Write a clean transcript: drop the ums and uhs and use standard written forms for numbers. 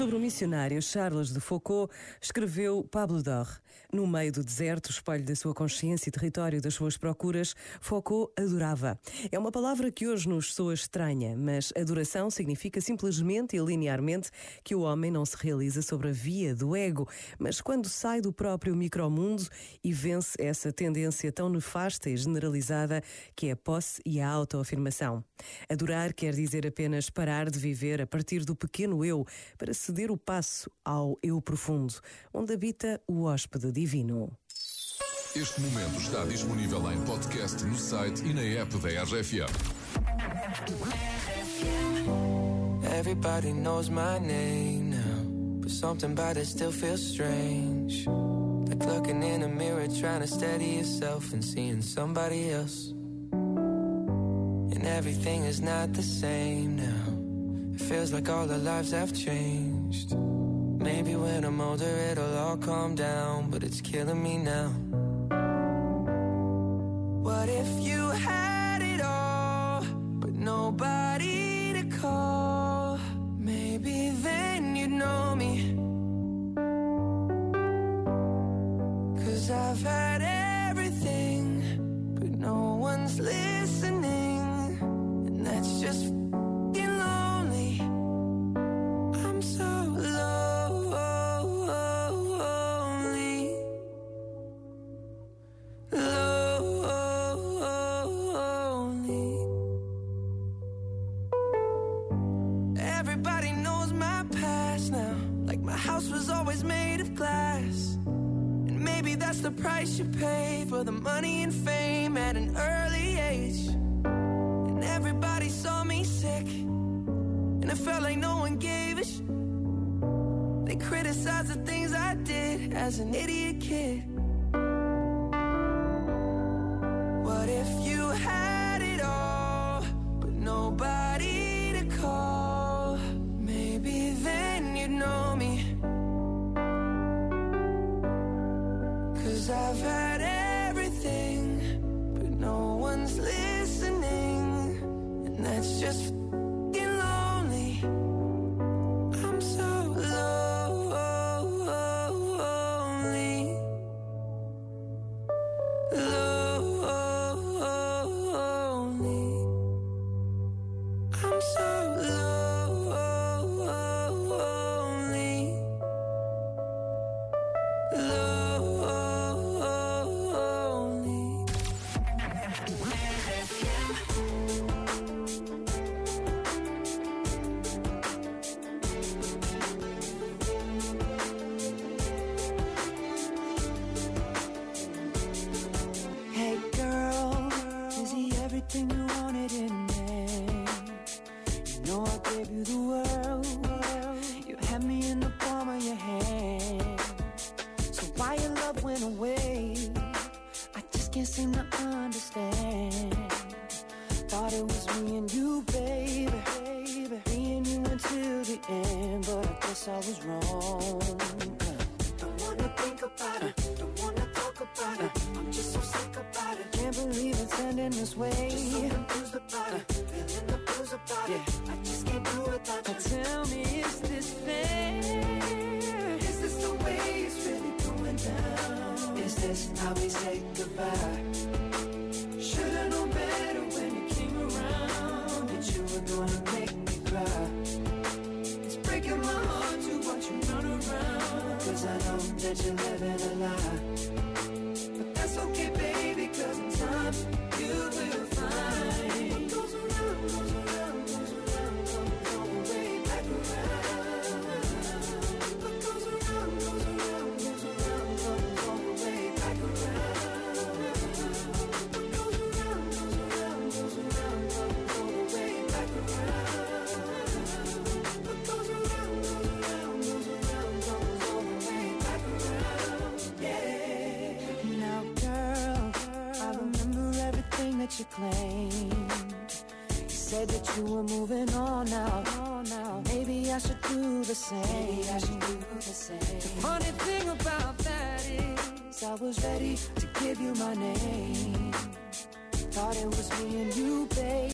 Sobre o missionário Charles de Foucault, escreveu Pablo d'Or. No meio do deserto, espelho da sua consciência e território das suas procuras, Foucault adorava. É uma palavra que hoje nos soa estranha, mas adoração significa simplesmente e linearmente que o homem não se realiza sobre a via do ego, mas quando sai do próprio micromundo e vence essa tendência tão nefasta e generalizada que é a posse e a autoafirmação. Adorar quer dizer apenas parar de viver a partir do pequeno eu, para ceder o passo ao eu profundo, onde habita o hóspede divino. Este momento está disponível em podcast no site e na app da RFM. Everybody knows my name now, but something about it still feels strange. Like looking in a mirror, trying to steady yourself and seeing somebody else. And everything is not the same now. Feels like all our lives have changed. Maybe when I'm older it'll all calm down, but it's killing me now. What if you had it all, but nobody to call? Maybe then you'd know me, 'cause I've had everything, but no one's listening, and that's just everybody knows my past now. Like my house was always made of glass. And maybe that's the price you pay for the money and fame at an early age. And everybody saw me sick, and it felt like no one gave a shit. They criticized the things I did as an idiot kid. What if you had it all, but nobody to call? I've had everything, but no one's listening, and that's just f***ing lonely. I'm so lonely, lonely. I'm so lonely, lonely. Everything you wanted in me, you know I gave you the world. You had me in the palm of your hand. So why your love went away, I just can't seem to understand. Thought it was me and you, baby, me and you until the end, but I guess I was wrong. Don't wanna think about it, don't wanna talk about it. I'm just so sick about it. Can't believe it's ending this way. Just so confused about it, feeling the blues about it. I just can't do it without you. Tell me, is this fair? Is this the way it's really going down? Is this how we say goodbye? Should've known better when you came around that you were gonna make me cry. It's breaking my heart to watch you run around, 'cause I know that you're living a lie. You claimed, you said that you were moving on now. Maybe I should do the same. The funny thing about that is I was ready to give you my name. Thought it was me and you, babe.